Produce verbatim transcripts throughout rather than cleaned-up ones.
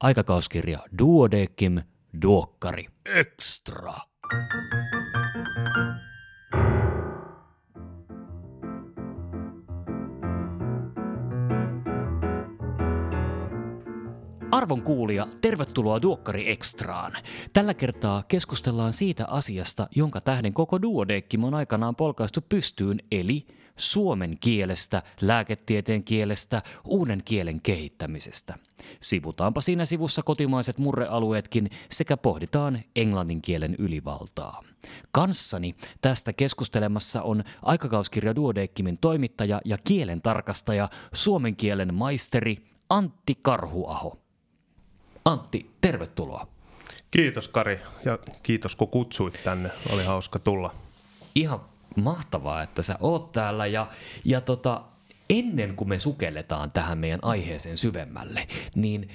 Aikakauskirja Duodecim, Duokkari. Extra! Arvon kuulija, tervetuloa Duokkari Extraan. Tällä kertaa keskustellaan siitä asiasta, jonka tähden koko Duodecim on aikanaan polkaistu pystyyn, eli suomen kielestä, lääketieteen kielestä, uuden kielen kehittämisestä. Sivutaanpa siinä sivussa kotimaiset murrealueetkin sekä pohditaan englannin kielen ylivaltaa. Kanssani tästä keskustelemassa on Aikakauskirja Duodecimin toimittaja ja kielen tarkastaja, suomen kielen maisteri Antti Karhuaho. Antti, tervetuloa. Kiitos Kari ja kiitos kun kutsuit tänne, oli hauska tulla. Ihan mahtavaa, että sä oot täällä ja, ja tota, ennen kuin me sukelletaan tähän meidän aiheeseen syvemmälle, niin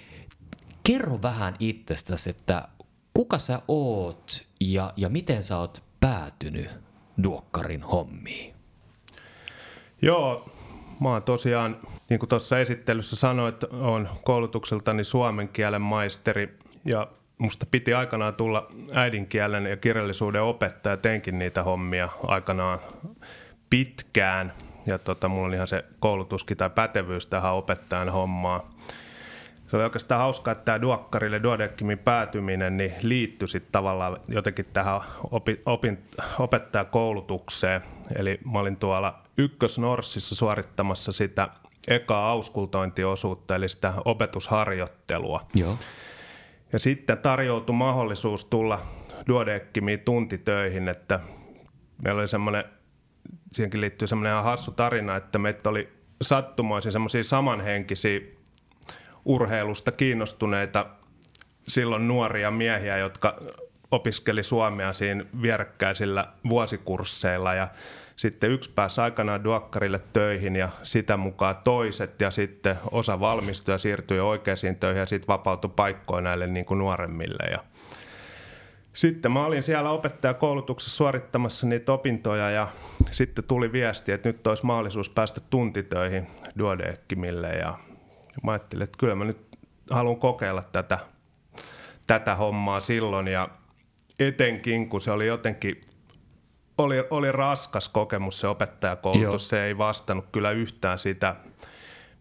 kerro vähän itsestäsi, että kuka sä oot ja, ja miten sä oot päätynyt duokkarin hommiin? Joo, mä oon tosiaan, niin kuin tuossa esittelyssä sanoit, oon koulutukseltani suomen kielen maisteri ja musta piti aikanaan tulla äidinkielen ja kirjallisuuden opettaja, teinkin niitä hommia aikanaan pitkään. Ja tota, mulla on ihan se koulutuskin tai pätevyys tähän opettajan hommaa. Se oli oikeastaan hauskaa, että tämä duokkarille, duodecimin päätyminen niin liittyi sitten tavallaan jotenkin tähän opi, opin, opettajakoulutukseen. Eli mä olin tuolla ykkösnorssissa suorittamassa sitä ekaa auskultointiosuutta, eli sitä opetusharjoittelua. Joo. Ja sitten tarjoutui mahdollisuus tulla duodecimiin tuntitöihin, että meillä oli semmoinen, siihenkin liittyy semmoinen ihan hassu tarina, että meitä oli sattumoisin semmoisia samanhenkisiä urheilusta kiinnostuneita silloin nuoria miehiä, jotka opiskeli suomea siinä vierekkäisillä vuosikursseilla ja sitten yksi pääsi aikanaan duokkarille töihin ja sitä mukaan toiset ja sitten osa valmistui ja siirtyi oikeisiin töihin ja sitten vapautui paikkoja näille niin kuin nuoremmille. Ja sitten mä olin siellä opettajakoulutuksessa suorittamassa niitä opintoja ja sitten tuli viesti, että nyt olisi mahdollisuus päästä tuntitöihin duodecimille ja mä ajattelin, että kyllä mä nyt haluan kokeilla tätä, tätä hommaa silloin ja etenkin kun se oli jotenkin Oli, oli raskas kokemus se opettajakoulutus, Joo. Se ei vastannut kyllä yhtään sitä,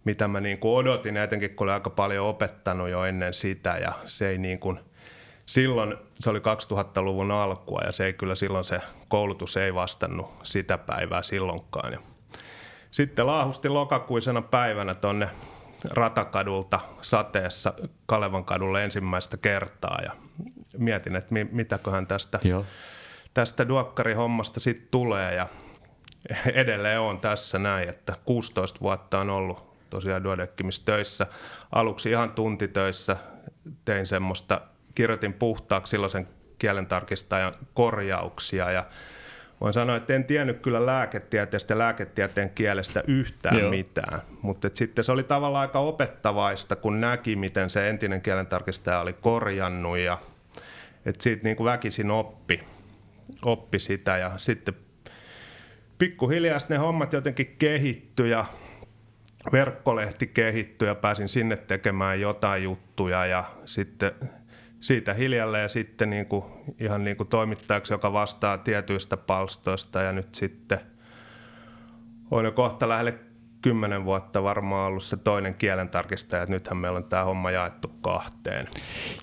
mitä mä niin kuin odotin, etenkin kun olin aika paljon opettanut jo ennen sitä ja se ei niin kuin, silloin se oli kaksituhattaluvun alkua ja se ei kyllä silloin se koulutus ei vastannut sitä päivää silloinkaan. Ja sitten laahusti lokakuisena päivänä tonne Ratakadulta sateessa Kalevan kadulle ensimmäistä kertaa ja mietin, että mi, mitäköhän tästä... Joo. Tästä duokkarihommasta sitten tulee ja edelleen on tässä näin, että kuusitoista vuotta on ollut tosiaan duodecimissä töissä. Aluksi ihan tuntitöissä tein semmoista, kirjoitin puhtaaksi silloisen kielentarkistajan korjauksia ja voin sanoa, että en tiennyt kyllä lääketieteestä ja lääketieteen kielestä yhtään Joo. mitään, mutta sitten se oli tavallaan aika opettavaista, kun näki, miten se entinen kielentarkistaja oli korjannut ja että siitä niin kuin väkisin oppi. oppi sitä ja sitten pikkuhiljaa ne hommat jotenkin kehittyi ja verkkolehti kehittyi ja pääsin sinne tekemään jotain juttuja ja sitten siitä hiljalleen sitten niin kuin, ihan niin kuin toimittajaksi, joka vastaa tietyistä palstoista ja nyt sitten on jo kohta lähelle kymmenen vuotta varmaan ollut se toinen kielentarkistaja, että nythän meillä on tämä homma jaettu kahteen.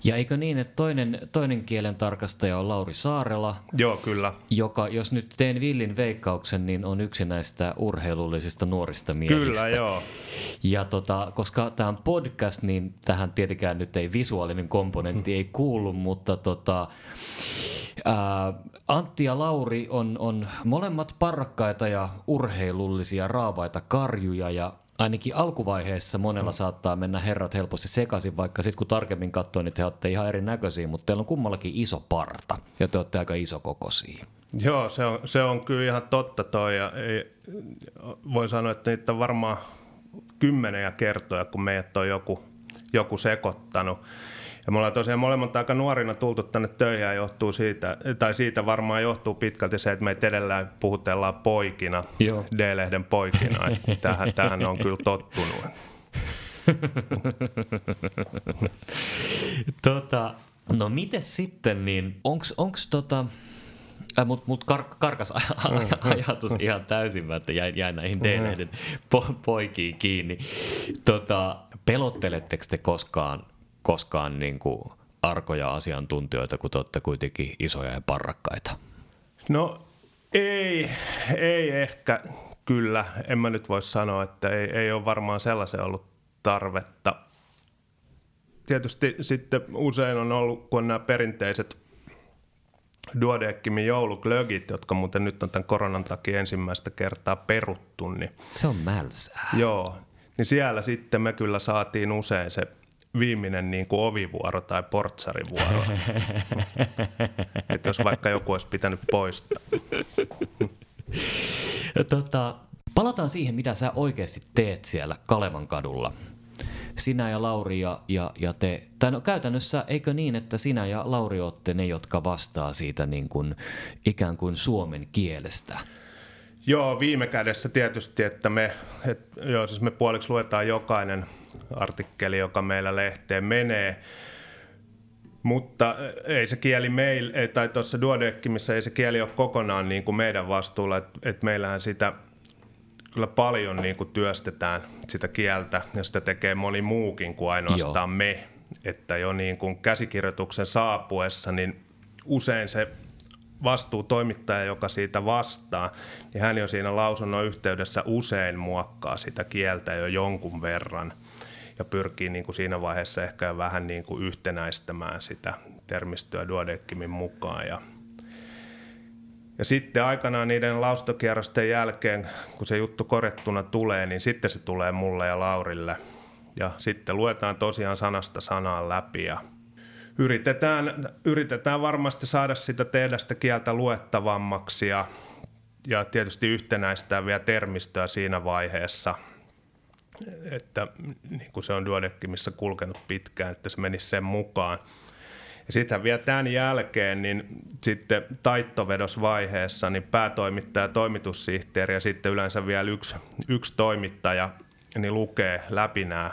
Ja eikö niin, että toinen, toinen kielentarkastaja on Lauri Saarela? Joo, kyllä. Joka, jos nyt teen villin veikkauksen, niin on yksi näistä urheilullisista nuorista miehistä. Kyllä, joo. Ja tota, koska tämä on podcast, niin tähän tietenkään nyt ei visuaalinen komponentti mm. ei kuulu, mutta tota... Ää, Antti ja Lauri on, on molemmat parrakkaita ja urheilullisia raavaita karjuja ja ainakin alkuvaiheessa monella mm. saattaa mennä herrat helposti sekaisin, vaikka sitten kun tarkemmin katsoo, niin te olette ihan erinäköisiä, mutta teillä on kummallakin iso parta ja te olette aika isokokoisia. Joo, se on, se on kyllä ihan totta toi ja ei, voi sanoa, että niitä on varmaan kymmenejä kertoja, kun meidät on joku, joku sekoittanut. Ja me ollaan tosiaan molemmat aika nuorina tultu tänne töihin ja johtuu siitä, tai siitä varmaan johtuu pitkälti se, että meitä edellään puhutellaan poikina, Joo. D-lehden poikina. Tähän, tähän on kyllä tottunut. tota, no mites sitten, niin onks, onks tota... Äh, mut mut kar, karkas aj- aj- ajatus ihan täysin, mä että jäin, jäin näihin teilehden po- poikiin kiinni. Tota, pelotteletteko te koskaan, koskaan niinku arkoja asiantuntijoita, kun te olette kuitenkin isoja ja parrakkaita? No ei, ei ehkä kyllä. En mä nyt voi sanoa, että ei, ei ole varmaan sellaisen ollut tarvetta. Tietysti sitten usein on ollut, kun on nämä perinteiset Duodecimin jouluklögit, jotka muuten nyt on tämän koronan takia ensimmäistä kertaa peruttu. Niin, se on mälsää. Joo, niin siellä sitten me kyllä saatiin usein se viimeinen niin kuin ovivuoro tai portsarivuoro. Että jos vaikka joku olisi pitänyt poistaa. tota, palataan siihen, mitä sä oikeasti teet siellä Kalevan kadulla. Sinä ja Lauri ja, ja, ja te, tai no käytännössä eikö niin, että sinä ja Lauri olette ne, jotka vastaa siitä niin kuin, ikään kuin suomen kielestä? Joo, viime kädessä tietysti, että me, et, joo, siis me puoliksi luetaan jokainen artikkeli, joka meillä lehteen menee, mutta ei se kieli meil, tai tuossa Duodecimissa ei se kieli ole kokonaan niin kuin meidän vastuulla, että et meillähän sitä... Kyllä paljon niin kuin työstetään sitä kieltä ja sitä tekee moni muukin kuin ainoastaan Joo. me. Että jo niin kuin käsikirjoituksen saapuessa niin usein se vastuutoimittaja, joka siitä vastaa, niin hän jo siinä lausunnon yhteydessä usein muokkaa sitä kieltä jo jonkun verran ja pyrkii niin kuin siinä vaiheessa ehkä jo vähän niin kuin yhtenäistämään sitä termistöä Duodecimin mukaan. Ja Ja sitten aikanaan niiden lausuntokierrosten jälkeen, kun se juttu korjattuna tulee, niin sitten se tulee mulle ja Laurille. Ja sitten luetaan tosiaan sanasta sanaan läpi ja yritetään, yritetään varmasti saada sitä tehdä sitä kieltä luettavammaksi ja, ja tietysti yhtenäistää vielä termistöä siinä vaiheessa, että niin kuin se on Duodecimissa kulkenut pitkään, että se menisi sen mukaan. Ja sittenhän vielä tämän jälkeen, niin sitten taittovedosvaiheessa, niin päätoimittaja, toimitussihteeri ja sitten yleensä vielä yksi, yksi toimittaja, niin lukee läpi nämä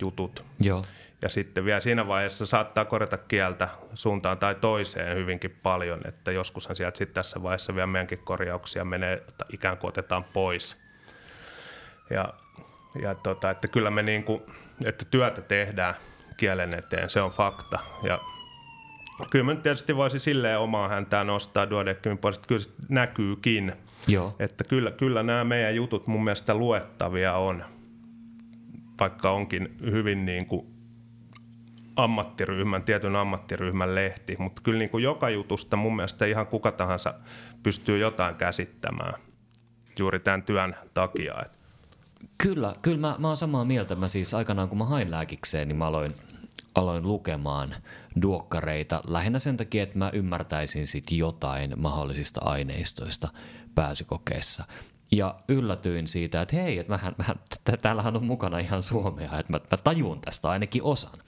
jutut. Joo. Ja sitten vielä siinä vaiheessa saattaa korjata kieltä suuntaan tai toiseen hyvinkin paljon, että joskushan sieltä sitten tässä vaiheessa vielä meidänkin korjauksia menee, ikään kuin otetaan pois. Ja, ja tota, että kyllä me niin kuin, että työtä tehdään kielen eteen, se on fakta. Ja kyllä mä nyt tietysti voisin silleen omaa häntään nostaa Duodecimin puolesta, että kyllä näkyykin. Joo. Että kyllä, kyllä nämä meidän jutut mun mielestä luettavia on, vaikka onkin hyvin niin kuin ammattiryhmän, tietyn ammattiryhmän lehti, mutta kyllä niin kuin joka jutusta mun mielestä ihan kuka tahansa pystyy jotain käsittämään juuri tämän työn takia. Kyllä, kyllä mä, mä oon samaa mieltä. Mä siis aikanaan kun mä hain lääkikseen, niin mä aloin... Aloin lukemaan duokkareita lähinnä sen takia, että mä ymmärtäisin sit jotain mahdollisista aineistoista pääsykokeessa. Ja yllätyin siitä, että hei, että mähän, mähän, täällähän on mukana ihan suomea, että mä, mä tajun tästä ainakin osan.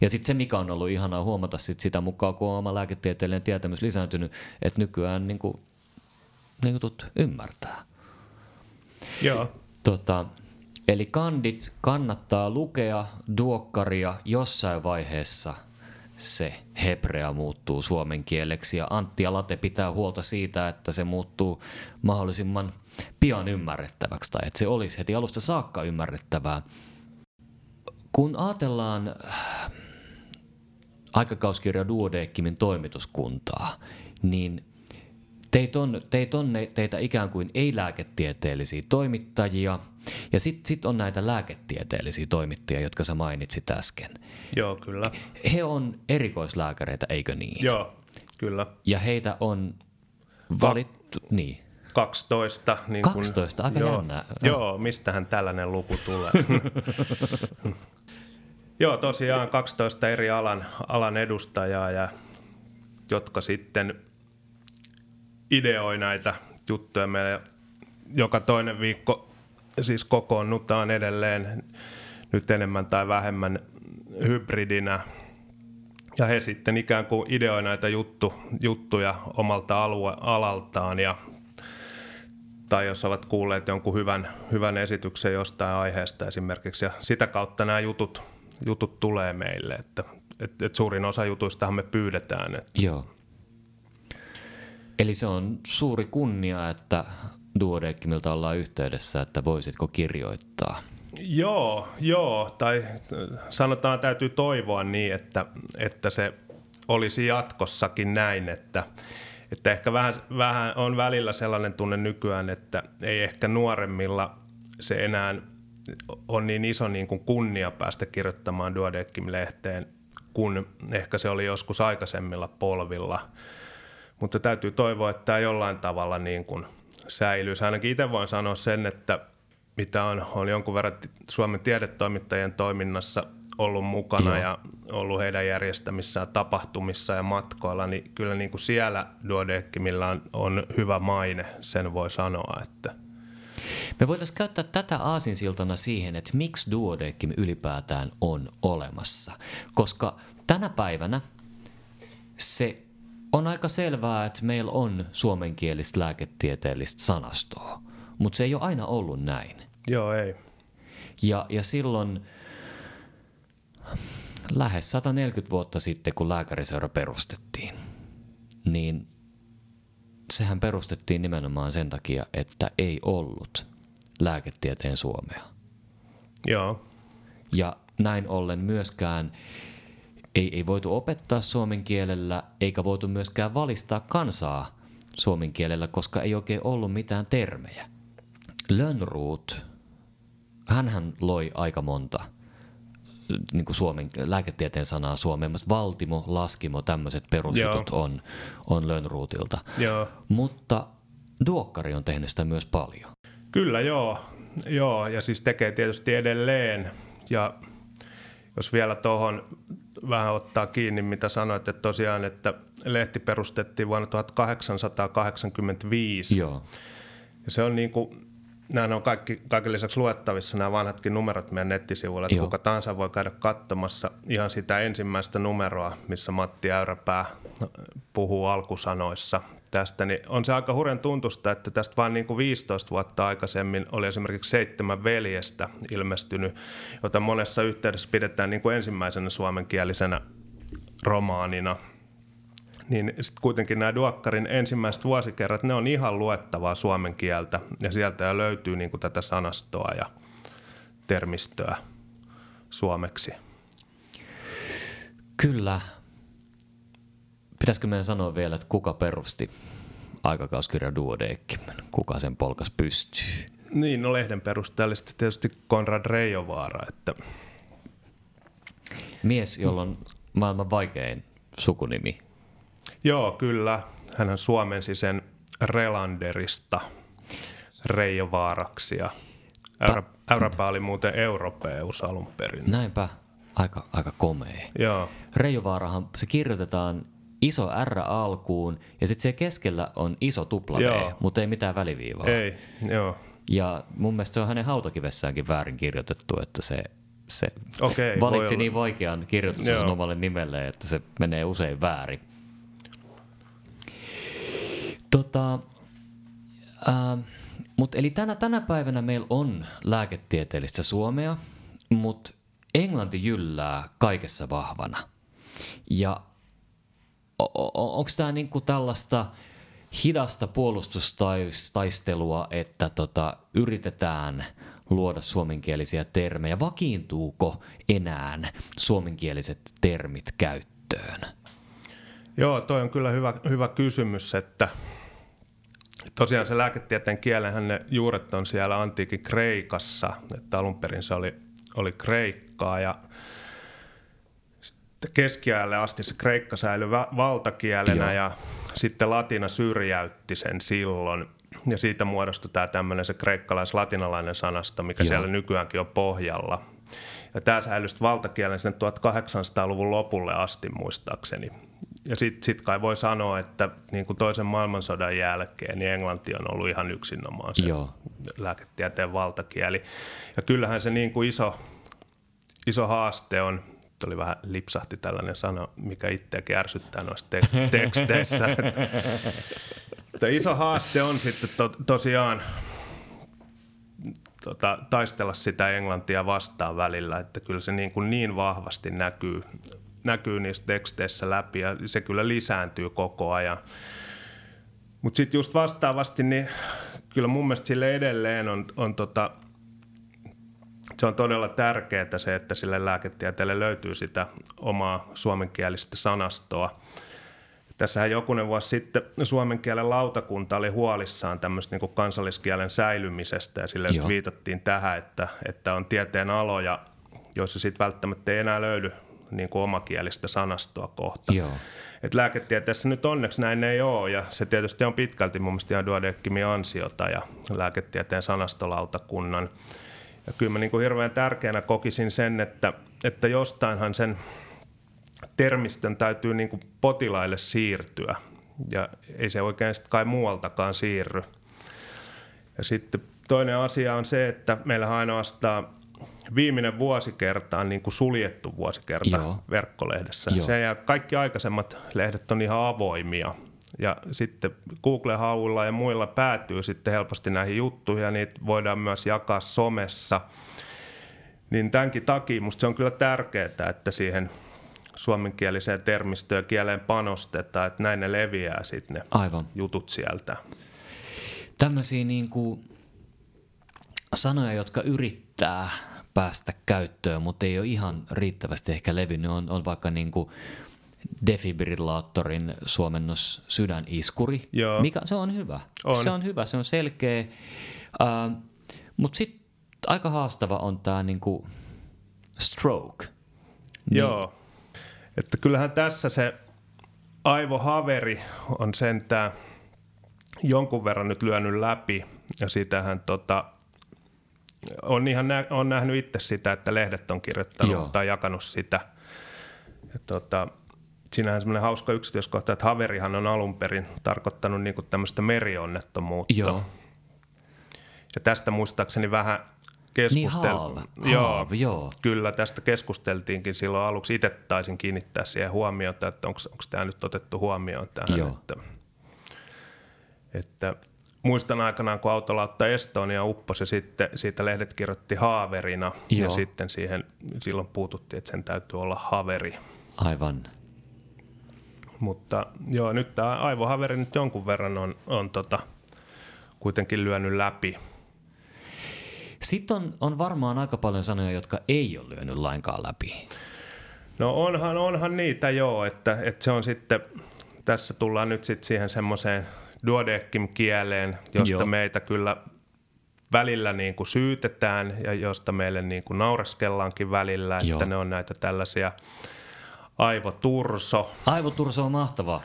Ja sitten se, mikä on ollut ihanaa huomata sit sitä mukaan, kun on oma lääketieteellinen tietämys lisääntynyt, että nykyään niinku, ne jutut ymmärtää. Joo. Tota... Eli kandit kannattaa lukea duokkaria jossain vaiheessa. Se hebrea muuttuu suomen kieleksi ja Antti ja Late pitää huolta siitä, että se muuttuu mahdollisimman pian ymmärrettäväksi tai että se olisi heti alusta saakka ymmärrettävää. Kun ajatellaan aikakauskirja Duodecimin toimituskuntaa, niin Teitä on, teit on ne, teitä ikään kuin ei-lääketieteellisiä toimittajia ja sitten sit on näitä lääketieteellisiä toimittajia, jotka sä mainitsit äsken. Joo, kyllä. He on erikoislääkäreitä, eikö niin? Joo, kyllä. Ja heitä on valittu... Va- niin. kaksitoista. Niin kun, kaksitoista, aika joo, jännää. Joo, mistähän tällainen luku tulee. Joo, tosiaan kaksitoista eri alan, alan edustajaa, ja, jotka sitten... ideoi näitä juttuja. Meillä joka toinen viikko siis kokoonnutaan edelleen nyt enemmän tai vähemmän hybridinä. Ja he sitten ikään kuin ideoi näitä juttu, juttuja omalta alue, alaltaan. Ja, tai jos ovat kuulleet jonkun hyvän, hyvän esityksen jostain aiheesta esimerkiksi. Ja sitä kautta nämä jutut jutut tulee meille, että et, et suurin osa jutuistahan me pyydetään. Että. Joo. Eli se on suuri kunnia, että Duodecimilta ollaan yhteydessä, että voisitko kirjoittaa? Joo, joo, tai sanotaan täytyy toivoa niin, että, että se olisi jatkossakin näin, että, että ehkä vähän, vähän on välillä sellainen tunne nykyään, että ei ehkä nuoremmilla se enää on niin iso niin kuin kunnia päästä kirjoittamaan Duodecim-lehteen, kun ehkä se oli joskus aikaisemmilla polvilla, mutta täytyy toivoa, että tämä jollain tavalla niin kuin säilyisi. Ainakin itse voin sanoa sen, että mitä on, on jonkun verran Suomen tiedetoimittajien toiminnassa ollut mukana Joo. ja ollut heidän järjestämissään tapahtumissa ja matkoilla, niin kyllä niin kuin siellä Duodecimillä on, on hyvä maine, sen voi sanoa. Että. Me voitaisiin käyttää tätä aasinsiltana siihen, että miksi Duodecim ylipäätään on olemassa, koska tänä päivänä se on aika selvää, että meillä on suomenkielistä lääketieteellistä sanastoa, mutta se ei ole aina ollut näin. Joo, ei. Ja, ja silloin lähes sata neljäkymmentä vuotta sitten, kun lääkäriseura perustettiin, niin sehän perustettiin nimenomaan sen takia, että ei ollut lääketieteen suomea. Joo. Ja näin ollen myöskään Ei, ei voitu opettaa suomen kielellä, eikä voitu myöskään valistaa kansaa suomen kielellä, koska ei oikein ollut mitään termejä. Lönnrot, hänhän loi aika monta niin kuin suomen, lääketieteen sanaa suomeen. Valtimo, laskimo, tämmöiset perusjutut on, on Lönnrotilta. Joo. Mutta Duokkari on tehnyt sitä myös paljon. Kyllä joo, joo. ja siis tekee tietysti edelleen. Ja jos vielä tuohon vähän ottaa kiinni, mitä sanoit, että tosiaan, että lehti perustettiin vuonna tuhatkahdeksansataakahdeksankymmentäviisi. Joo. Ja se on niin kuin, nämä on kaikki, kaiken lisäksi luettavissa nämä vanhatkin numerot meidän nettisivuilla, että Joo. kuka tahansa voi käydä katsomassa ihan sitä ensimmäistä numeroa, missä Matti Äyräpää puhuu alkusanoissa tästä, niin on se aika hurjan tuntusta, että tästä vain niin kuin viisitoista vuotta aikaisemmin oli esimerkiksi Seitsemän veljestä ilmestynyt, jota monessa yhteydessä pidetään niin kuin ensimmäisenä suomenkielisenä romaanina. Niin sit kuitenkin nämä Duokkarin ensimmäiset vuosikerrat, ne on ihan luettavaa suomen kieltä, ja sieltä löytyy niin kuin tätä sanastoa ja termistöä suomeksi. Kyllä. Pitäisikö meidän sanoa vielä, että kuka perusti aikakauskirja Duodecimin? Kuka sen polkas pystyy? Niin, no lehden perustajalle sitten tietysti Konrad Reijonvaara. Että. Mies, jolla on maailman vaikein sukunimi. Joo, kyllä. Hänhän suomensi sen Relanderista Reijovaaraksi. Ja Äyrä, Äyräpää oli muuten Europeus alun perin. Näinpä. Aika, aika komea. Joo. Reijovaarahan, se kirjoitetaan iso R alkuun, ja sitten siellä keskellä on iso tupla V, mutta ei mitään väliviivaa. Ei, joo. Ja mun mielestä se on hänen hautakivessäänkin väärin kirjoitettu, että se, se okay, valitsi niin vaikean kirjoituksen omalle nimelle, että se menee usein väärin. Tota, äh, mut eli tänä, tänä päivänä meillä on lääketieteellistä suomea, mutta englanti jyllää kaikessa vahvana. Ja onko tämä niinku tällaista hidasta puolustustaistelua, että tota, yritetään luoda suomenkielisiä termejä? Vakiintuuko enää suomenkieliset termit käyttöön? Joo, toi on kyllä hyvä, hyvä kysymys, että tosiaan se lääketieteen kielenhän ne juuret on siellä antiikin Kreikassa, että alun perin se oli, oli kreikkaa ja keskiajalle asti se kreikka säilyi valtakielenä Joo. ja sitten latina syrjäytti sen silloin. Ja siitä muodostui tämä tämmöinen se kreikkalais-latinalainen sanasto, mikä Joo. siellä nykyäänkin on pohjalla. Ja tämä säilyi valtakielen sinne tuhatkahdeksansataaluvun lopulle asti muistaakseni. Ja sitten sit kai voi sanoa, että niin kuin toisen maailmansodan jälkeen niin englanti on ollut ihan yksinomaan se Joo. lääketieteen valtakieli. Ja kyllähän se niin kuin iso, iso haaste on. Oli vähän lipsahti tällainen sana, mikä itseäkin ärsyttää noissa tek- teksteissä. Iso haaste on sitten to- tosiaan tota, taistella sitä englantia vastaan välillä, että kyllä se niin, kuin niin vahvasti näkyy, näkyy niissä teksteissä läpi ja se kyllä lisääntyy koko ajan. Mutta sitten just vastaavasti, niin kyllä mun mielestä sille edelleen on, on tota, se on todella tärkeää se, että sille lääketieteelle löytyy sitä omaa suomenkielistä sanastoa. Tässähän jokunen vuosi sitten suomen kielen lautakunta oli huolissaan tämmöistä niin kansalliskielen säilymisestä ja sille just viitattiin tähän, että, että on tieteen aloja, joissa sitten välttämättä ei enää löydy niin kuin omakielistä sanastoa kohta. Et lääketieteessä nyt onneksi näin ei ole, ja se tietysti on pitkälti mun mielestä ihan Duodecimin ansiota ja lääketieteen sanastolautakunnan. Ja kyllä mä niin kuin hirveän tärkeänä kokisin sen, että, että jostainhan sen termistön täytyy niin kuin potilaille siirtyä, ja ei se oikein sitten kai muualtakaan siirry. Ja sitten toinen asia on se, että meillähän ainoastaan viimeinen vuosikerta on niin kuin suljettu vuosikerta Joo. verkkolehdessä. Joo. Sen jälkeen kaikki aikaisemmat lehdet on ihan avoimia. Ja sitten Google-hauilla ja muilla päätyy sitten helposti näihin juttuihin ja niitä voidaan myös jakaa somessa. Niin tämänkin takia musta se on kyllä tärkeää, että siihen suomenkieliseen termistöön ja kieleen panostetaan, että näin ne leviää sitten ne Aivan. jutut sieltä. Tämmöisiä niin kuin sanoja, jotka yrittää päästä käyttöön, mutta ei ole ihan riittävästi ehkä levinnyt, on, on vaikka niin kuin defibrillaattorin suomennos sydäniskuri. Joo. Mikä, se on hyvä. On. Se on hyvä, se on selkeä. Uh, mutta sitten aika haastava on tämä niinku stroke. Niin. Joo. Että kyllähän tässä se aivohaveri on sentään jonkun verran nyt lyönyt läpi ja sitähän tota, on, ihan nä- on nähnyt itse sitä, että lehdet on kirjoittanut Joo. tai jakanut sitä. Ja tota, siinähän semmoinen hauska yksityiskohta, että haverihan on alun perin tarkoittanut niinku tämmöistä merionnettomuutta. Joo. Ja tästä muistaakseni vähän keskusteltiin. Niin joo, haav, joo. Kyllä, tästä keskusteltiinkin silloin aluksi. Itse taisin kiinnittää siihen huomiota, että onko tämä nyt otettu huomioon tähän. Joo. Että, että muistan aikanaan, kun autolautta Estonia upposi, sitten siitä lehdet kirjoitti haaverina. Joo. Ja sitten siihen silloin puututtiin, että sen täytyy olla haveri. Aivan. Mutta joo, nyt tämä aivohaveri nyt jonkun verran on, on tota, kuitenkin lyönyt läpi. Sitten on, on varmaan aika paljon sanoja, jotka ei ole lyönyt lainkaan läpi. No onhan, onhan niitä joo, että, että se on sitten, tässä tullaan nyt sitten siihen semmoiseen Duodecim-kieleen, josta joo. meitä kyllä välillä niin kuin syytetään ja josta meille niin kuin naureskellaankin välillä, että joo. ne on näitä tällaisia. Aivoturso. Aivoturso on mahtavaa.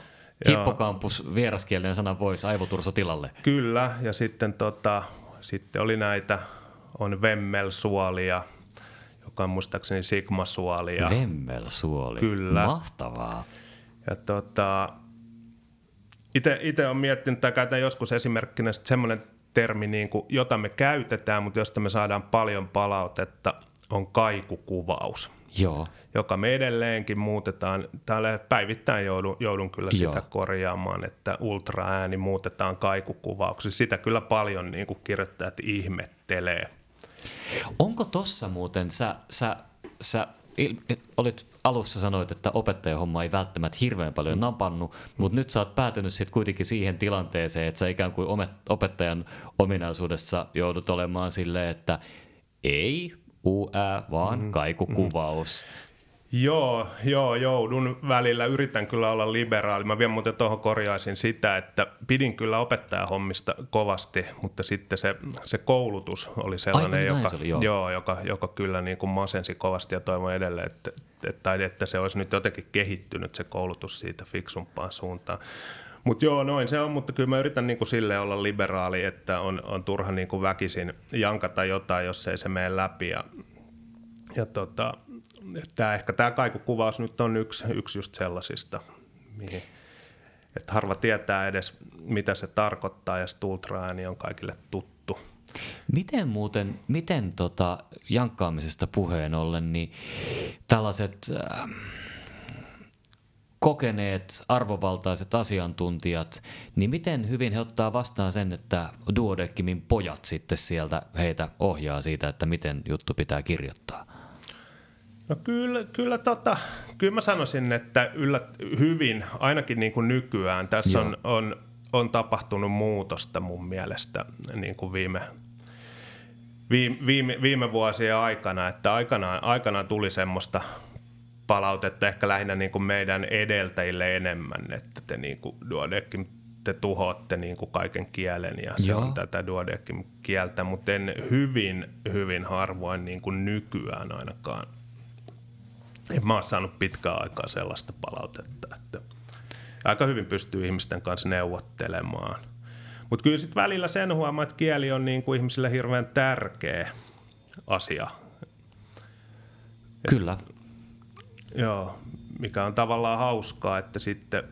Hippokampus, vieraskielinen sana pois, aivoturso tilalle. Kyllä, ja sitten, tota, sitten oli näitä, on vemmelsuolia, joka on muistaakseni sigmasuolia. Vemmelsuoli, Kyllä. mahtavaa. Ja tota, itse olen miettinyt, tai käytän joskus esimerkkinä semmoinen termi, niin kuin, jota me käytetään, mutta josta me saadaan paljon palautetta, on kaikukuvaus. Joo. Joka me edelleenkin muutetaan, täällä päivittäin joudun, joudun kyllä sitä Joo. korjaamaan, että ultraääni muutetaan kaikukuvauksi. Sitä kyllä paljon niin kuin kirjoittajat ihmettelee. Onko tossa muuten, sä, sä, sä il, olit alussa sanoit, että opettajahomma ei välttämättä hirveän paljon napannut, mutta nyt sä oot päätynyt sit kuitenkin siihen tilanteeseen, että sä ikään kuin opettajan ominaisuudessa joudut olemaan silleen, että ei... U-ää, vaan mm-hmm. kaikukuvaus. Joo, joo, joudun välillä. Yritän kyllä olla liberaali. Mä vielä muuten tuohon korjaisin sitä, että pidin kyllä opettajahommista kovasti, mutta sitten se, se koulutus oli sellainen, Aivan, joka, se oli, joo. Joo, joka, joka kyllä niin kuin masensi kovasti ja toivon edelleen, että, että, että se olisi nyt jotenkin kehittynyt se koulutus siitä fiksumpaan suuntaan. Mutta joo, noin se on, mutta kyllä mä yritän niinku silleen olla liberaali, että on, on turha niinku väkisin jankata jotain, jos ei se mene läpi. Ja, ja tota, tää, ehkä tämä kaikukuvaus nyt on yksi, yksi just sellaisista, mihin, että harva tietää edes, mitä se tarkoittaa, ja sitten ultraääni on kaikille tuttu. Miten muuten, miten tota jankkaamisesta puheen ollen, niin tällaiset... Äh... kokeneet arvovaltaiset asiantuntijat, niin miten hyvin he ottaa vastaan sen, että Duodekimin pojat sitten sieltä heitä ohjaa siitä, että miten juttu pitää kirjoittaa? No kyllä, kyllä, tota, kyllä mä sanoisin, että yllät, hyvin, ainakin niin kuin nykyään. Tässä on, on, on tapahtunut muutosta mun mielestä niin kuin viime, viime, viime, viime vuosien aikana, että aikanaan, aikanaan tuli semmoista palautetta ehkä lähinnä niin kuin meidän edeltäjille enemmän, että te niin kuin Duodecim, te tuhoatte niin kuin kaiken kielen ja se Joo. on tätä Duodecim kieltä, mutta en hyvin, hyvin harvoin niin kuin nykyään ainakaan. En mä ole saanut pitkään aikaa sellaista palautetta, että aika hyvin pystyy ihmisten kanssa neuvottelemaan. Mutta kyllä sitten välillä sen huomaa, että kieli on niin kuin ihmisille hirveän tärkeä asia. Kyllä. Et, joo, mikä on tavallaan hauskaa, että sitten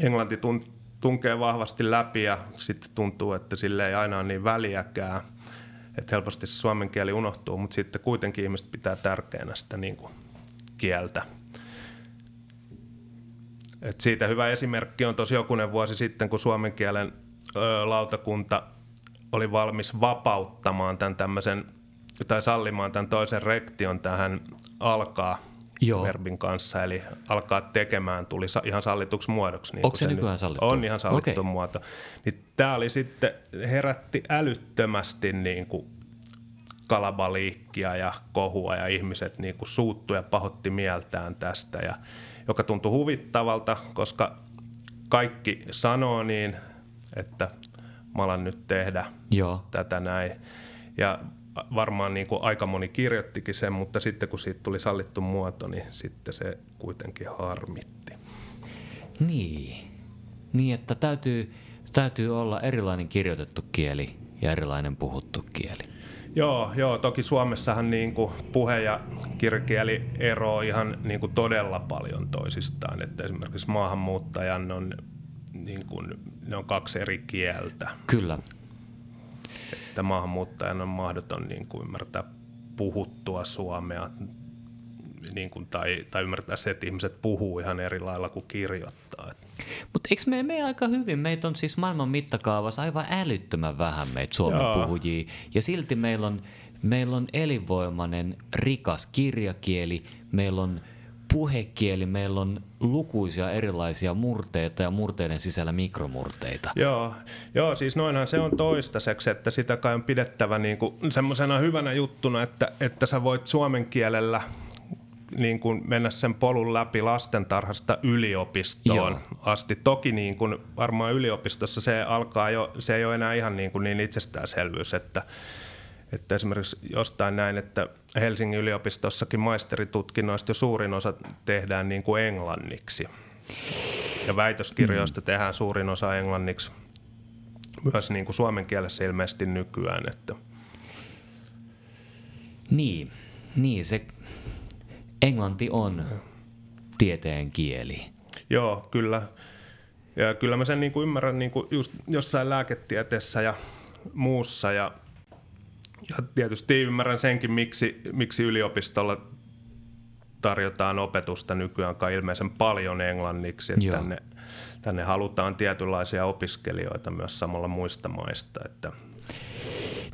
englanti tun- tunkee vahvasti läpi ja sitten tuntuu, että sille ei aina ole niin väliäkään. Että helposti se suomen kieli unohtuu, mutta sitten kuitenkin ihmiset pitää tärkeänä sitä niin kuin kieltä. Et siitä hyvä esimerkki on tosi jokunen vuosi sitten, kun suomen kielen ö, lautakunta oli valmis vapauttamaan tämän tämmöisen, tai sallimaan tämän toisen rektion tähän alkaa Joo. verbin kanssa, eli alkaa tekemään tuli ihan sallituksi muodoksi. Niin onko se nykyään sallittu? On ihan sallittu okay. muoto. Niin tämä oli sitten, herätti älyttömästi niin kuin kalabaliikkia ja kohua ja ihmiset niin kuin suuttu ja pahotti mieltään tästä, ja, joka tuntui huvittavalta, koska kaikki sanoo niin, että mä alan nyt tehdä Joo. tätä näin. Ja varmaan niin kuin aika moni kirjoittikin sen, mutta sitten kun siitä tuli sallittu muoto, niin sitten se kuitenkin harmitti. Niin, niin että täytyy, täytyy olla erilainen kirjoitettu kieli ja erilainen puhuttu kieli. Joo, joo toki Suomessahan niin kuin puhe- ja kirjakieli eroaa ihan niin kuin todella paljon toisistaan. Että esimerkiksi maahanmuuttajan on, niin kuin, ne on kaksi eri kieltä. Kyllä. Että maahanmuuttajan on mahdoton niin kuin ymmärtää puhuttua suomea niin kuin, tai, tai ymmärtää se, että ihmiset puhuu ihan eri lailla kuin kirjoittaa. Mutta eikö me mene aika hyvin? Meitä on siis maailman mittakaavassa aivan älyttömän vähän meitä suomen puhujia. Ja silti meillä on, meillä on elinvoimainen, rikas kirjakieli, meillä on puhekieli, meillä on lukuisia erilaisia murteita ja murteiden sisällä mikromurteita. Joo, joo siis noinhan se on toistaiseksi, että sitä kai on pidettävä niin kuin semmoisena hyvänä juttuna, että, että sä voit suomen kielellä niin kuin mennä sen polun läpi lastentarhasta yliopistoon Joo. asti. Toki niin kuin varmaan yliopistossa se alkaa jo, se ei ole enää ihan niin, kuin niin itsestäänselvyys, että Että esimerkiksi jostain näin, että Helsingin yliopistossakin maisteritutkinnoista jo suurin osa tehdään niin kuin englanniksi. Ja väitöskirjoista mm. tehdään suurin osa englanniksi myös niin kuin suomen kielessä ilmeisesti nykyään. Että. Niin, niin se englanti on tieteen kieli. Joo, kyllä. Ja kyllä mä sen niin kuin ymmärrän niin kuin just jossain lääketieteessä ja muussa ja Ja tietysti ymmärrän senkin, miksi, miksi yliopistolla tarjotaan opetusta nykyään ilmeisen paljon englanniksi. Että tänne, tänne halutaan tietynlaisia opiskelijoita myös samalla muista maista. Että.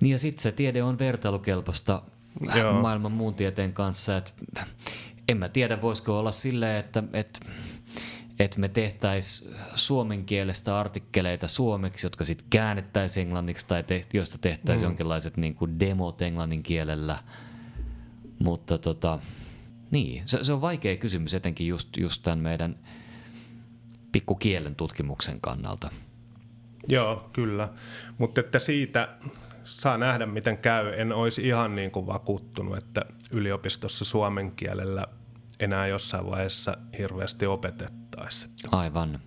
Niin ja sitten se tiede on vertailukelpoista Joo. maailman muun tieteen kanssa. Et en mä tiedä, voisiko olla silleen, että et, et me tehtäisiin suomen kielestä artikkeleita suomeksi, jotka sitten käännettäisiin englanniksi tai te, joista tehtäisiin mm. jonkinlaiset niin kuin demot englannin kielellä. Mutta tota, niin, se, se on vaikea kysymys etenkin just, just tämän meidän pikkukielen tutkimuksen kannalta. Joo, kyllä. Mutta että siitä saa nähdä, miten käy. En olisi ihan niin kuin vakuuttunut, että yliopistossa suomen kielellä enää jossain vaiheessa hirveästi opetettaisiin. Aivan.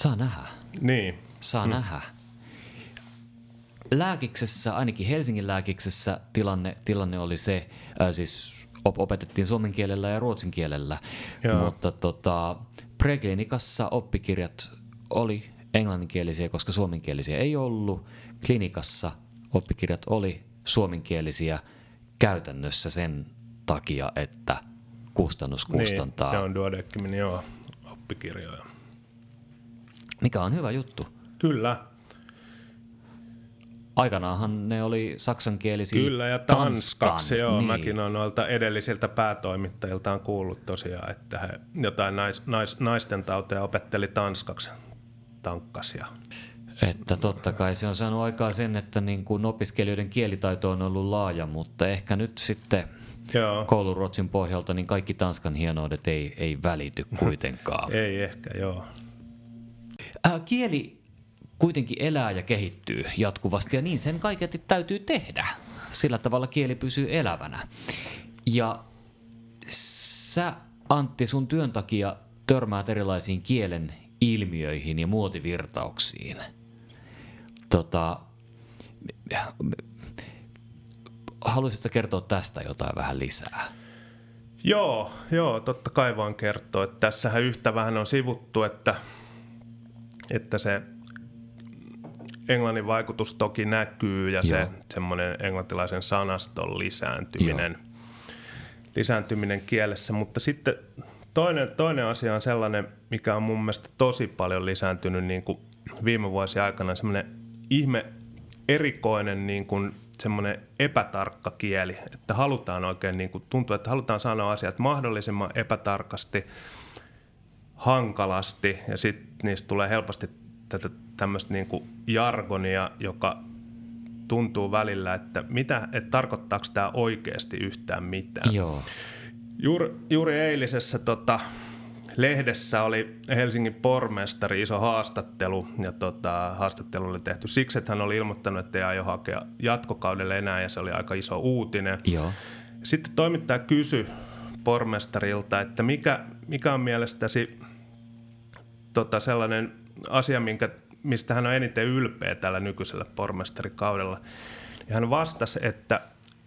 Saa nähdä. Niin. Saa mm. nähdä. Lääkiksessä, ainakin Helsingin lääkiksessä tilanne, tilanne oli se, äh, siis op- opetettiin suomen kielellä ja ruotsin kielellä, Joo. mutta tota, preklinikassa oppikirjat oli englanninkielisiä, koska suomenkielisiä ei ollut. Klinikassa oppikirjat oli suomenkielisiä. Käytännössä sen takia, että kustannus kustantaa. Niin, ne on Duodecimin joo, oppikirjoja. Mikä on hyvä juttu. Kyllä. Aikanaanhan ne oli saksankielisiä. Kyllä, ja tanskaksi. Joo, niin. Mäkin olen noilta edellisiltä päätoimittajiltaan kuullut tosiaan, että he jotain nais, nais, naisten tauteja opetteli tanskaksi. Tankkas ja... Että totta kai se on saanut aikaa sen, että niin kuin opiskelijoiden kielitaito on ollut laaja, mutta ehkä nyt sitten joo. kouluruotsin pohjalta niin kaikki Tanskan hienoudet ei, ei välity kuitenkaan. Ei ehkä, joo. Äh, kieli kuitenkin elää ja kehittyy jatkuvasti ja niin sen kaiketi täytyy tehdä. Sillä tavalla kieli pysyy elävänä. Ja sä, Antti, sun työn takia törmäät erilaisiin kielen ilmiöihin ja muotivirtauksiin. Tota, haluaisitko kertoa tästä jotain vähän lisää? Joo, joo, totta kai vaan kertoa. Että tässähän yhtä vähän on sivuttu, että, että se englannin vaikutus toki näkyy ja joo. se semmoinen englantilaisen sanaston lisääntyminen, joo. lisääntyminen kielessä, mutta sitten toinen, toinen asia on sellainen, mikä on mun mielestä tosi paljon lisääntynyt niin kuin viime vuosien aikana, semmoinen ihme erikoinen niin kuin semmoinen epätarkka kieli, että halutaan oikein, niin kuin, tuntuu, että halutaan sanoa asiat mahdollisimman epätarkasti, hankalasti ja sitten niistä tulee helposti tätä tämmöistä niin kuin jargonia, joka tuntuu välillä, että, mitä, että tarkoittaako tämä oikeasti yhtään mitään. Joo. Juuri, juuri eilisessä tota, lehdessä oli Helsingin pormestari iso haastattelu, ja tota, haastattelu oli tehty siksi, että hän oli ilmoittanut, että ei aio hakea jatkokaudelle enää, ja se oli aika iso uutinen. Joo. Sitten toimittaja kysyi pormestarilta, että mikä, mikä on mielestäsi tota, sellainen asia, minkä, mistä hän on eniten ylpeä tällä nykyisellä pormestarikaudella. Ja hän vastasi, että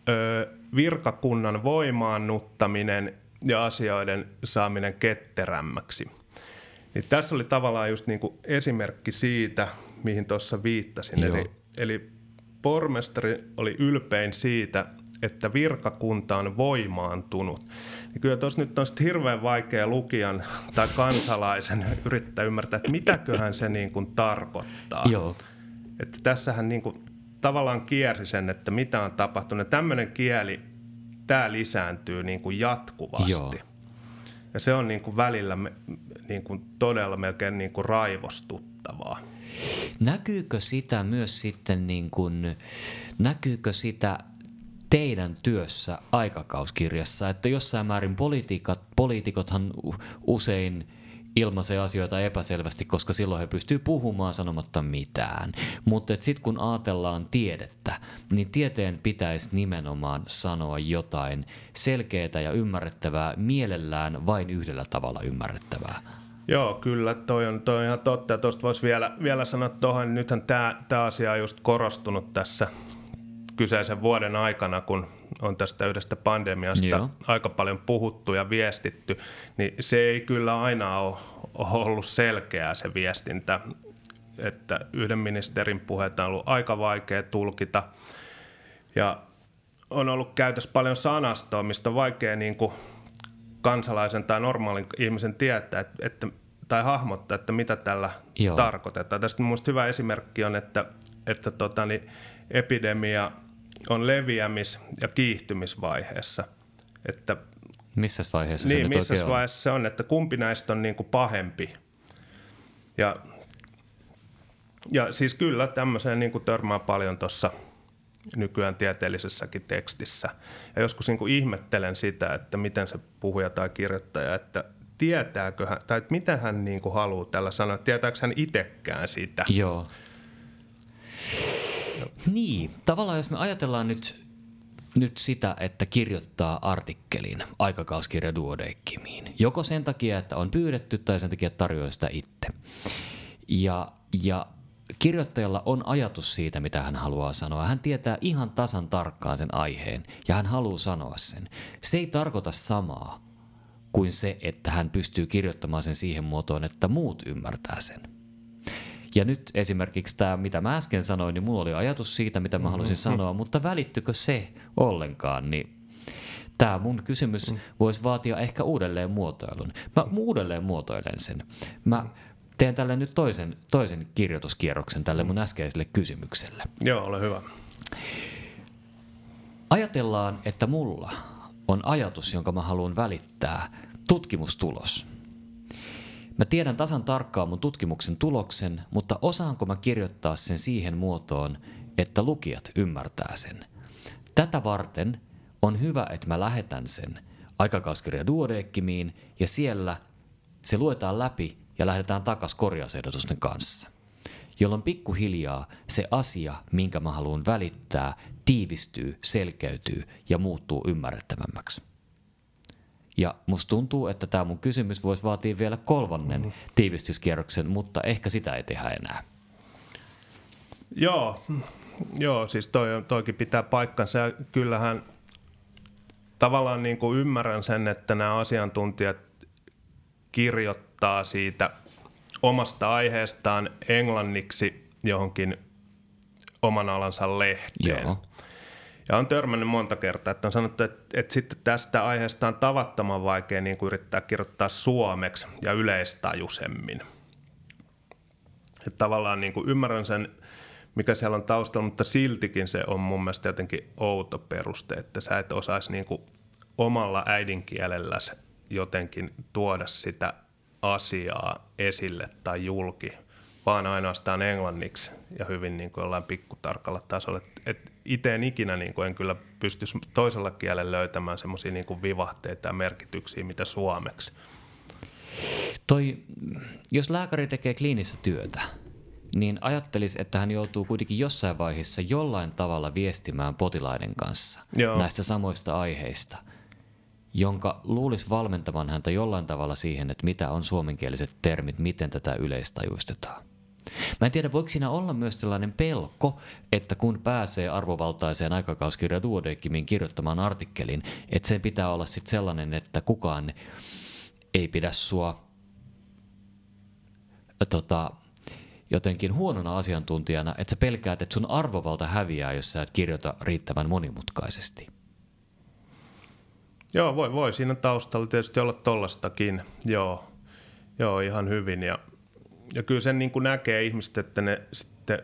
öö, virkakunnan voimaannuttaminen ja asioiden saaminen ketterämmäksi. Niin tässä oli tavallaan just niin kuin esimerkki siitä, mihin tuossa viittasin. Eli, eli pormestari oli ylpein siitä, että virkakunta on voimaantunut. Ja kyllä tuossa nyt on sitten hirveän vaikea lukijan tai kansalaisen yrittää ymmärtää, että mitäköhän se niin kuin tarkoittaa. Joo. Että tässähän niin kuin tavallaan kiersi sen, että mitä on tapahtunut. Ja tämmöinen kieli, tämä lisääntyy niin kuin jatkuvasti. Joo. Ja se on niin kuin välillä niin kuin todella melkein niin kuin raivostuttavaa. Näkyykö sitä myös sitten, niin kuin, näkyykö sitä teidän työssä aikakauskirjassa? Että jossain määrin poliitikot, poliitikothan usein ilmaisee asioita epäselvästi, koska silloin he pystyvät puhumaan sanomatta mitään. Mutta sitten kun ajatellaan tiedettä, niin tieteen pitäisi nimenomaan sanoa jotain selkeää ja ymmärrettävää, mielellään vain yhdellä tavalla ymmärrettävää. Joo, kyllä, toi on, toi on ihan totta. Ja tuosta voisi vielä, vielä sanoa tuohon, nythän tämä asia on just korostunut tässä kyseisen vuoden aikana, kun on tästä yhdestä pandemiasta joo. aika paljon puhuttu ja viestitty, niin se ei kyllä aina ole ollut selkeää se viestintä, että yhden ministerin puheita on ollut aika vaikea tulkita ja on ollut käytössä paljon sanastoa, mistä on vaikea niin kuin kansalaisen tai normaalin ihmisen tietää että, tai hahmottaa, että mitä tällä joo. tarkoitetaan. Tästä minusta hyvä esimerkki on, että, että tota, niin epidemia on leviämis- ja kiihtymisvaiheessa. Että, missä vaiheessa niin, se nyt oikein vaiheessa on? Se on, että kumpi näistä on niin kuin pahempi. Ja, ja siis kyllä tämmöiseen niin kuin törmää paljon tuossa nykyään tieteellisessäkin tekstissä. Ja joskus niin kuin ihmettelen sitä, että miten se puhuja tai kirjoittaja, että tietääköhän, tai että mitä hän niin kuin haluaa tällä sanoa, tietääkö hän itsekään sitä. Joo. Niin, tavallaan jos me ajatellaan nyt, nyt sitä, että kirjoittaa artikkelin aikakauskirja Duodecimiin, joko sen takia, että on pyydetty tai sen takia, että tarjoaa sitä itse. Ja, ja kirjoittajalla on ajatus siitä, mitä hän haluaa sanoa. Hän tietää ihan tasan tarkkaan sen aiheen ja hän haluaa sanoa sen. Se ei tarkoita samaa kuin se, että hän pystyy kirjoittamaan sen siihen muotoon, että muut ymmärtää sen. Ja nyt esimerkiksi tämä, mitä mä äsken sanoin, niin mulla oli ajatus siitä, mitä mä halusin mm-hmm. sanoa, mutta välittykö se ollenkaan, niin tämä mun kysymys mm. voisi vaatia ehkä uudelleen muotoilun. Mä uudelleen muotoilen sen. Mä teen tälle nyt toisen, toisen kirjoituskierroksen tälle mun äskeiselle kysymykselle. Joo, ole hyvä. Ajatellaan, että mulla on ajatus, jonka mä haluan välittää, tutkimustulos. Mä tiedän tasan tarkkaan mun tutkimuksen tuloksen, mutta osaanko mä kirjoittaa sen siihen muotoon, että lukijat ymmärtää sen. Tätä varten on hyvä, että mä lähetän sen Aikakauskirja Duodecimiin ja siellä se luetaan läpi ja lähdetään takaisin korjausehdotusten kanssa, jolloin pikkuhiljaa se asia, minkä mä haluan välittää, tiivistyy, selkeytyy ja muuttuu ymmärrettävämmäksi. Ja musta tuntuu, että tämä mun kysymys voisi vaatia vielä kolmannen mm. tiivistyskierroksen, mutta ehkä sitä ei tehdä enää. Joo, Joo siis toi, toikin pitää paikkansa. Ja kyllähän tavallaan niin kuin ymmärrän sen, että nämä asiantuntijat kirjoittaa siitä omasta aiheestaan englanniksi johonkin oman alansa lehteen. Joo. Ja on törmännyt monta kertaa, että on sanottu, että, että sitten tästä aiheesta on tavattoman vaikea niin kuin yrittää kirjoittaa suomeksi ja yleistajuisemmin. Että tavallaan niin kuin ymmärrän sen, mikä siellä on taustalla, mutta siltikin se on mun mielestä jotenkin outo peruste, että sä et osaisi niin kuin omalla äidinkielelläsi jotenkin tuoda sitä asiaa esille tai julki, vaan ainoastaan englanniksi ja hyvin niin kuin jollain pikkutarkalla tasolla. Itse en ikinä niin kuin en kyllä pystyisi toisella kielellä löytämään semmoisia niin kuin vivahteita ja merkityksiä, mitä suomeksi. Toi, jos lääkäri tekee kliinistä työtä, niin ajattelisi, että hän joutuu kuitenkin jossain vaiheessa jollain tavalla viestimään potilaiden kanssa Joo. näistä samoista aiheista, jonka luulisi valmentamaan häntä jollain tavalla siihen, että mitä on suomenkieliset termit, miten tätä yleistajuistetaan. Mä en tiedä, voiko siinä olla myös sellainen pelko, että kun pääsee arvovaltaiseen Aikakauskirja Duodecimiin kirjoittamaan artikkelin, että sen pitää olla sitten sellainen, että kukaan ei pidä sua tota, jotenkin huonona asiantuntijana, että sä pelkäät, että sun arvovalta häviää, jos sä et kirjoita riittävän monimutkaisesti. Joo, voi, voi siinä taustalla tietysti olla tollastakin, joo, joo ihan hyvin ja, ja kyllä sen niin kuin näkee ihmiset, että ne sitten,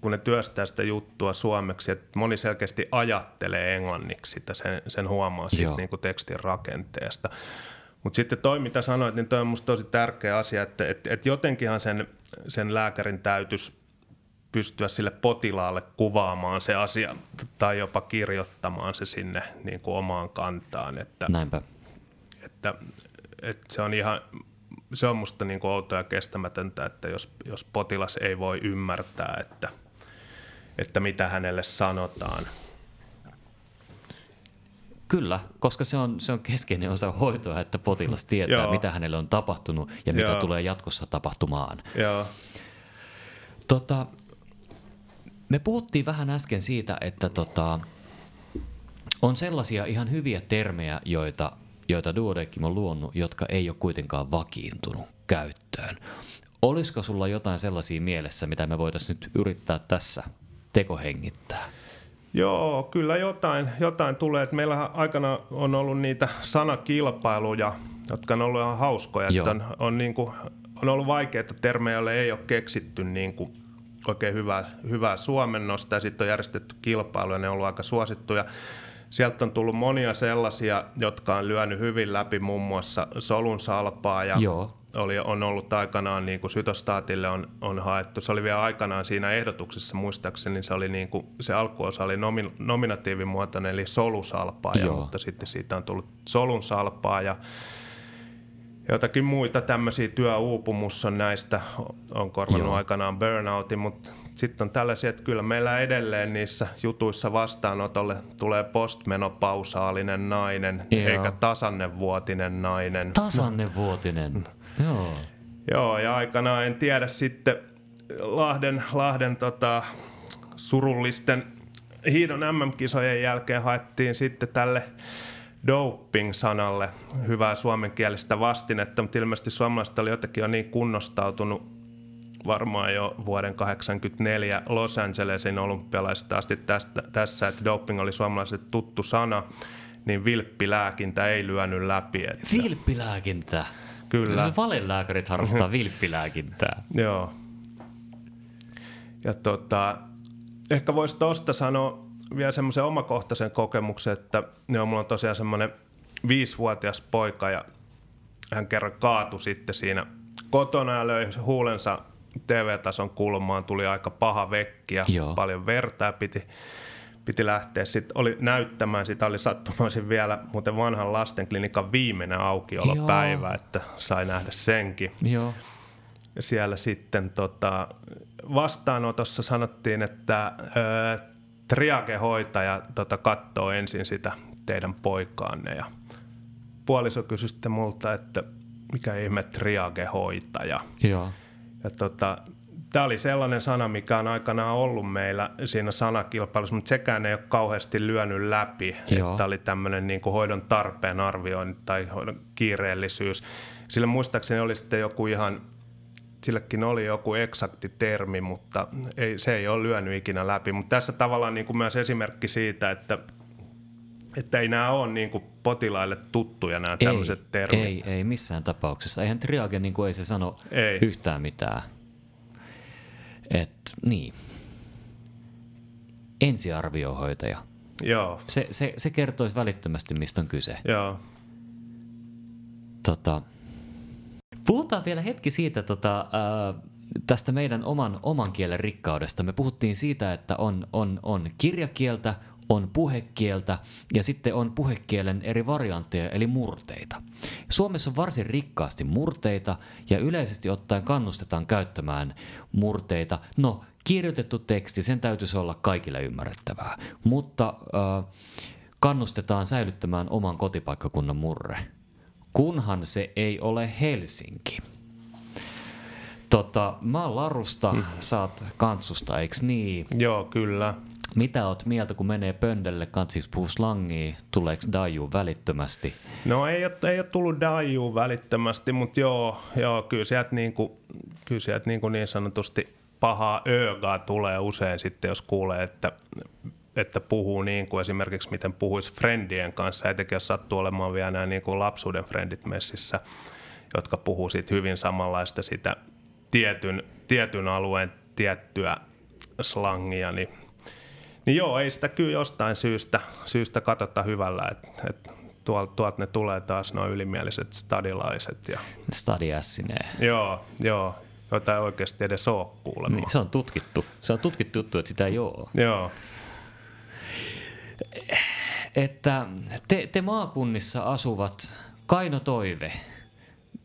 kun ne työstää sitä juttua suomeksi, että moni selkeästi ajattelee englanniksi sitä, sen, sen huomaa siitä niin kuin tekstin rakenteesta. Mutta sitten toi, mitä sanoit, niin toi on musta tosi tärkeä asia, että et, et jotenkinhan sen, sen lääkärin täytyisi pystyä sille potilaalle kuvaamaan se asia tai jopa kirjoittamaan se sinne niin kuin omaan kantaan. Että, Näinpä. Että, että se on ihan, se on musta niin kuin outoa ja kestämätöntä, että jos, jos potilas ei voi ymmärtää, että, että mitä hänelle sanotaan. Kyllä, koska se on, se on keskeinen osa hoitoa, että potilas tietää, Joo. mitä hänelle on tapahtunut ja mitä Joo. tulee jatkossa tapahtumaan. Joo. Tota, me puhuttiin vähän äsken siitä, että tota, on sellaisia ihan hyviä termejä, joita, joita Duodecim on luonut, jotka ei ole kuitenkaan vakiintunut käyttöön. Olisiko sulla jotain sellaisia mielessä, mitä me voitaisiin nyt yrittää tässä tekohengittää? Joo, kyllä jotain, jotain tulee. Et meillähän aikana on ollut niitä sanakilpailuja, jotka on ollut ihan hauskoja. Että on, on, niinku, on ollut vaikeita termejä, joille ei ole keksitty niinku oikein hyvää, hyvää suomennosta. Ja sitten on järjestetty kilpailuja, ja ne on ollut aika suosittuja. Sieltä on tullut monia sellaisia, jotka on lyönyt hyvin läpi, muun muassa solun salpaa. Ja oli, on ollut aikanaan, niinku sytostaatille on, on haettu. Se oli vielä aikanaan siinä ehdotuksessa, muistaakseni se, oli niinku, se alkuosa oli nomi, nominatiivimuotoinen, eli solusalpaaja, Joo. mutta sitten siitä on tullut solun salpaa ja jotakin muita tämmöisiä. Työuupumus on näistä, on korvannut Joo. aikanaan burnoutin, mutta sitten on tällaisia, että kyllä meillä edelleen niissä jutuissa vastaanotolle tulee postmenopausaalinen nainen, Joo. eikä tasannevuotinen nainen. Tasannevuotinen, joo. Joo, ja aikanaan en tiedä sitten Lahden, Lahden tota, surullisten hiidon M M-kisojen jälkeen haettiin sitten tälle doping-sanalle hyvää suomenkielistä vastinetta, mutta ilmeisesti suomalaiset oli jotenkin jo niin kunnostautunut varmaan jo vuoden tuhatyhdeksänsataakahdeksankymmentäneljä Los Angelesin olympialaisista asti tästä, tässä, että doping oli suomalaisille tuttu sana, niin vilppilääkintä ei lyönyt läpi. Että... Vilppilääkintä? Kyllä. Valelääkärit harrastaa vilppilääkintää. Joo. Ja tota, ehkä voisi tuosta sanoa vielä semmoisen omakohtaisen kokemuksen, että joo, mulla on tosiaan semmoinen viisivuotias poika ja hän kerran kaatui sitten siinä kotona ja löi huulensa T V-tason kulmaan, tuli aika paha vekki ja joo. paljon verta ja piti, piti lähteä sit oli näyttämään, sitä oli sattumoisin vielä muuten vanhan lastenklinikan viimeinen aukiolopäivä, joo. että sai nähdä senkin. Joo. Ja siellä sitten tota, vastaanotossa sanottiin, että ö, triagehoitaja tota, katsoo ensin sitä teidän poikaanne ja puoliso kysyi sitten multa, että mikä ihme triagehoitaja. Joo. Ja tota, tämä oli sellainen sana, mikä on aikanaan ollut meillä siinä sanakilpailussa, mutta sekään ei ole kauheasti lyönyt läpi. Tämä oli tämmöinen niin kuin hoidon tarpeen arviointi tai hoidon kiireellisyys. Sillä muistaakseni oli sitten joku ihan, silläkin oli joku eksakti termi, mutta ei, se ei ole lyönyt ikinä läpi. Mutta tässä tavallaan niin kuin myös esimerkki siitä, että, että ei nämä ole niin kuin potilaille tuttuja nämä tämmöiset termit. Ei, ei missään tapauksessa. Eihän triage, niin kuin ei se sano ei. yhtään mitään. Et niin, ensiarviohoitaja. Joo. Se, se, se kertoisi välittömästi, mistä on kyse. Joo. Tota, puhutaan vielä hetki siitä tota, äh, tästä meidän oman, oman kielen rikkaudesta. Me puhuttiin siitä, että on, on, on kirjakieltä, on puhekieltä ja sitten on puhekielen eri variantteja eli murteita. Suomessa on varsin rikkaasti murteita ja yleisesti ottaen kannustetaan käyttämään murteita. No, kirjoitettu teksti, sen täytyisi olla kaikille ymmärrettävää, mutta äh, kannustetaan säilyttämään oman kotipaikkakunnan murre, kunhan se ei ole Helsinki. Tota, mä oon Larusta, hmm. sä oot Kantsusta, eiks niin? Joo, kyllä. Mitä oot mieltä, kun menee pöndelle, kansis puhuu slangia, tuleeko daijuu välittömästi? No ei ole, ei ole tullut daijuu välittömästi, mutta joo, joo, kyllä sieltä niin, niin, niin sanotusti pahaa öögaa tulee usein sitten, jos kuulee, että, että puhuu niin kuin esimerkiksi miten puhuisi frendien kanssa, etenkin jos sattuu olemaan vielä nämä niin kuin lapsuuden frendit messissä, jotka puhuu siitä hyvin samanlaista sitä tietyn, tietyn alueen tiettyä slangia, niin Niin joo, ei sitä kyllä jostain syystä, syystä katsota hyvällä, että et tuolta tuolt ne tulee taas nuo ylimieliset stadilaiset. Ja... Stadiässineen. Joo, joo, joita ei oikeasti edes ole kuulemma. Niin, se on tutkittu, se on tutkittu juttu, että sitä ei ole. Joo. Että te, te maakunnissa asuvat, kaino toive.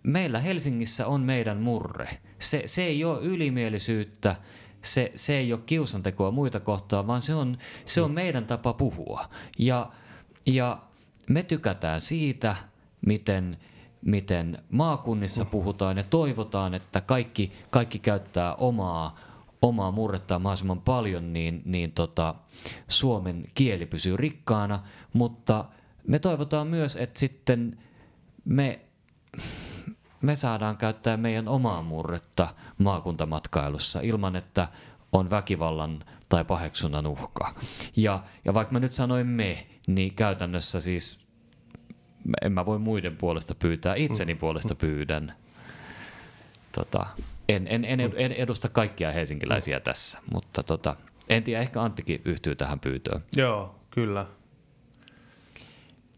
Meillä Helsingissä on meidän murre. Se, se ei ole ylimielisyyttä. Se, se ei ole kiusantekoa muita kohtaan, vaan se on, se on meidän tapa puhua. Ja, ja me tykätään siitä, miten, miten maakunnissa puhutaan ja toivotaan, että kaikki, kaikki käyttää omaa, omaa murrettaan mahdollisimman paljon, niin, niin tota, suomen kieli pysyy rikkaana. Mutta me toivotaan myös, että sitten me... Me saadaan käyttää meidän omaa murretta maakuntamatkailussa ilman, että on väkivallan tai paheksunnan uhka. Ja, ja vaikka mä nyt sanoin me, niin käytännössä siis en mä voi muiden puolesta pyytää, itseni puolesta pyydän. Tota, en, en, en, en edusta kaikkia helsinkiläisiä tässä, mutta tota, en tiedä, ehkä Anttikin yhtyy tähän pyytöön. Joo, kyllä.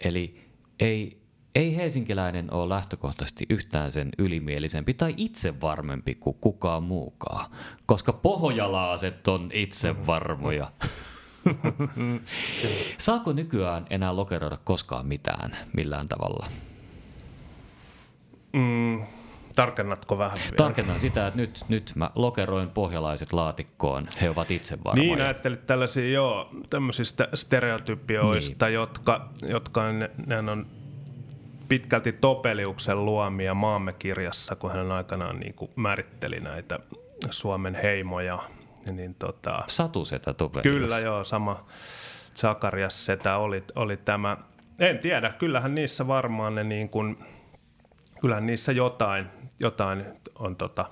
Eli ei... Ei helsinkiläinen ole lähtökohtaisesti yhtään sen ylimielisempi tai itsevarmempi kuin kukaan muukaan, koska pohjalaaset on itsevarmoja. Mm. Saako nykyään enää lokeroida koskaan mitään millään tavalla? Mm, tarkennatko vähän vielä? Tarkennan sitä, että nyt, nyt mä lokeroin pohjalaiset laatikkoon, he ovat itsevarmoja. Niin, ajattelit tällaisia joo, tämmöisistä stereotypioista, niin. jotka, jotka ne, ne on... pitkälti Topeliuksen luomia maamme kirjassa, kun hän aikanaan niin kuin määritteli näitä Suomen heimoja. Niin tota, Satusetä Topelius. Kyllä joo, sama Sakarias setä oli, oli tämä. En tiedä, kyllähän niissä varmaan ne niin kuin, kyllähän niissä jotain, jotain on tota,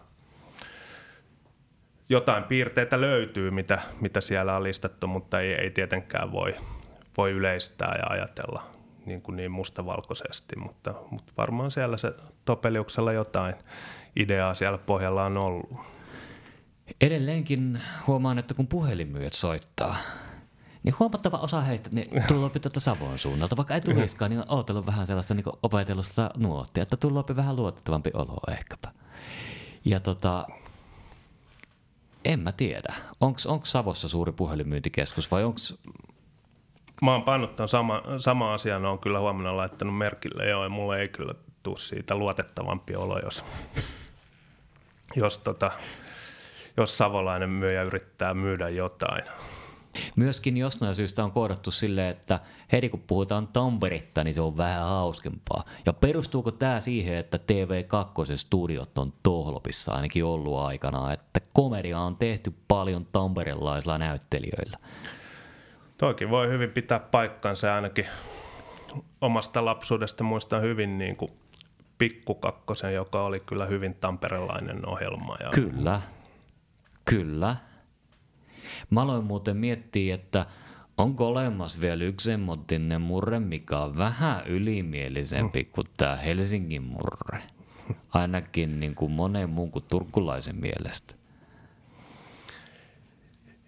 jotain piirteitä löytyy, mitä, mitä siellä on listattu, mutta ei, ei tietenkään voi, voi yleistää ja ajatella niin, kuin niin mustavalkoisesti, mutta, mutta varmaan siellä se Topeliuksella jotain ideaa siellä pohjalla on ollut. Edelleenkin huomaan, että kun puhelinmyyjät soittaa, niin huomattava osa heistä niin tullopi tuolta Savon suunnalta, vaikka ei tulisikaan, niin on ootellut vähän sellaista niin opetellusta nuottia, että tullopi vähän luotettavampi olo ehkäpä. Ja tota, en mä tiedä, onko Savossa suuri puhelinmyyntikeskus vai onko... Mä oon pannut tämän sama, sama asian, oon kyllä huomenna laittanut merkille, joo, ja mulle ei kyllä tule siitä luotettavampi olo, jos, jos, tota, jos savolainen myyjä yrittää myydä jotain. Myöskin jostain syystä on koodattu silleen, että heti kun puhutaan Tamperetta, niin se on vähän hauskempaa. Ja perustuuko tämä siihen, että T V kaksi studiot on Tohlopissa ainakin ollut aikana, että komedia on tehty paljon tamperelaisilla näyttelijöillä? Toikin voi hyvin pitää paikkansa, ja ainakin omasta lapsuudesta muistan hyvin niin kuin Pikkukakkosen, joka oli kyllä hyvin tamperelainen ohjelma. Ja... Kyllä, kyllä. Mä aloin muuten miettiä, että onko olemassa vielä yksi semmoinen murre, mikä on vähän ylimielisempi kuin tämä Helsingin murre. Ainakin niin kuin monen muun kuin turkulaisen mielestä.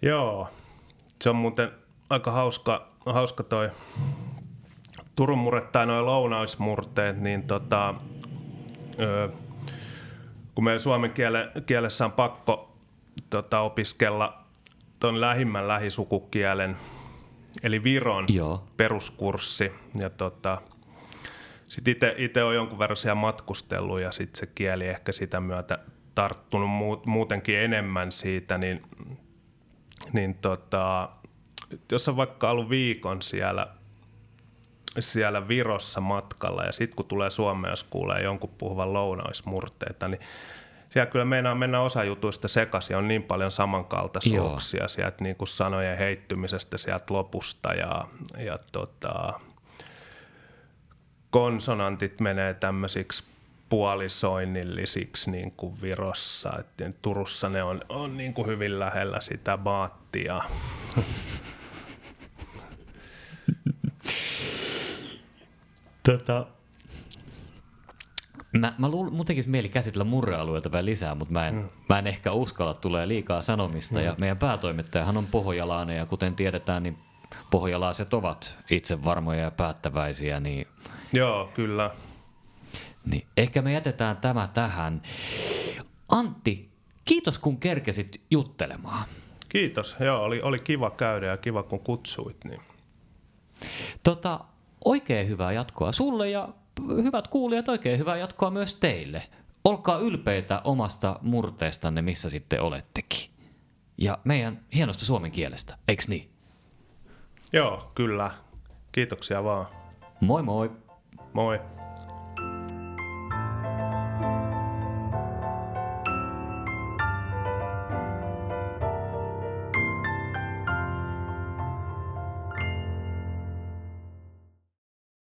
Joo, se on muuten aika hauska, hauska toi Turun murre tai noi lounaismurteet, niin tota, öö, kun meidän suomen kiele, kielessä on pakko tota, opiskella tuon lähimmän lähisukukielen, eli Viron Joo. peruskurssi. Ja tota, sitten itse olen jonkun verran siellä matkustellut, ja sitten se kieli ehkä sitä myötä tarttunut muut, muutenkin enemmän siitä, niin, niin tota... Jos on vaikka ollut viikon siellä, siellä Virossa matkalla, ja sitten kun tulee Suomeen, jos kuulee jonkun puhuvan lounaismurteita, niin siellä kyllä meinaa mennä osa jutuista sekaisin. On niin paljon samankaltaisuuksia Joo. sieltä niin kuin sanojen heittymisestä sieltä lopusta, ja, ja tota, konsonantit menee tämmöisiksi puolisoinnillisiksi niin kuin Virossa. Et Turussa ne on, on niin kuin hyvin lähellä sitä baattia. Tätä. Mä, mä luulen muutenkin mieli käsitellä murrealueelta vähän lisää, mutta mä en, mm. mä en ehkä uskalla, tulee liikaa sanomista. Mm. Ja meidän päätoimittajahan on pohjalainen, ja kuten tiedetään, niin pohjalaiset ovat itse varmoja ja päättäväisiä. Niin... Joo, kyllä. Niin, ehkä me jätetään tämä tähän. Antti, kiitos kun kerkesit juttelemaan. Kiitos, joo, oli, oli kiva käydä ja kiva kun kutsuit. Niin. Tota, oikein hyvää jatkoa sulle, ja hyvät kuulijat, oikein hyvää jatkoa myös teille. Olkaa ylpeitä omasta murteestanne, missä sitten olettekin. Ja meidän hienosta suomen kielestä, eiks niin? Joo, kyllä. Kiitoksia vaan. Moi moi. Moi.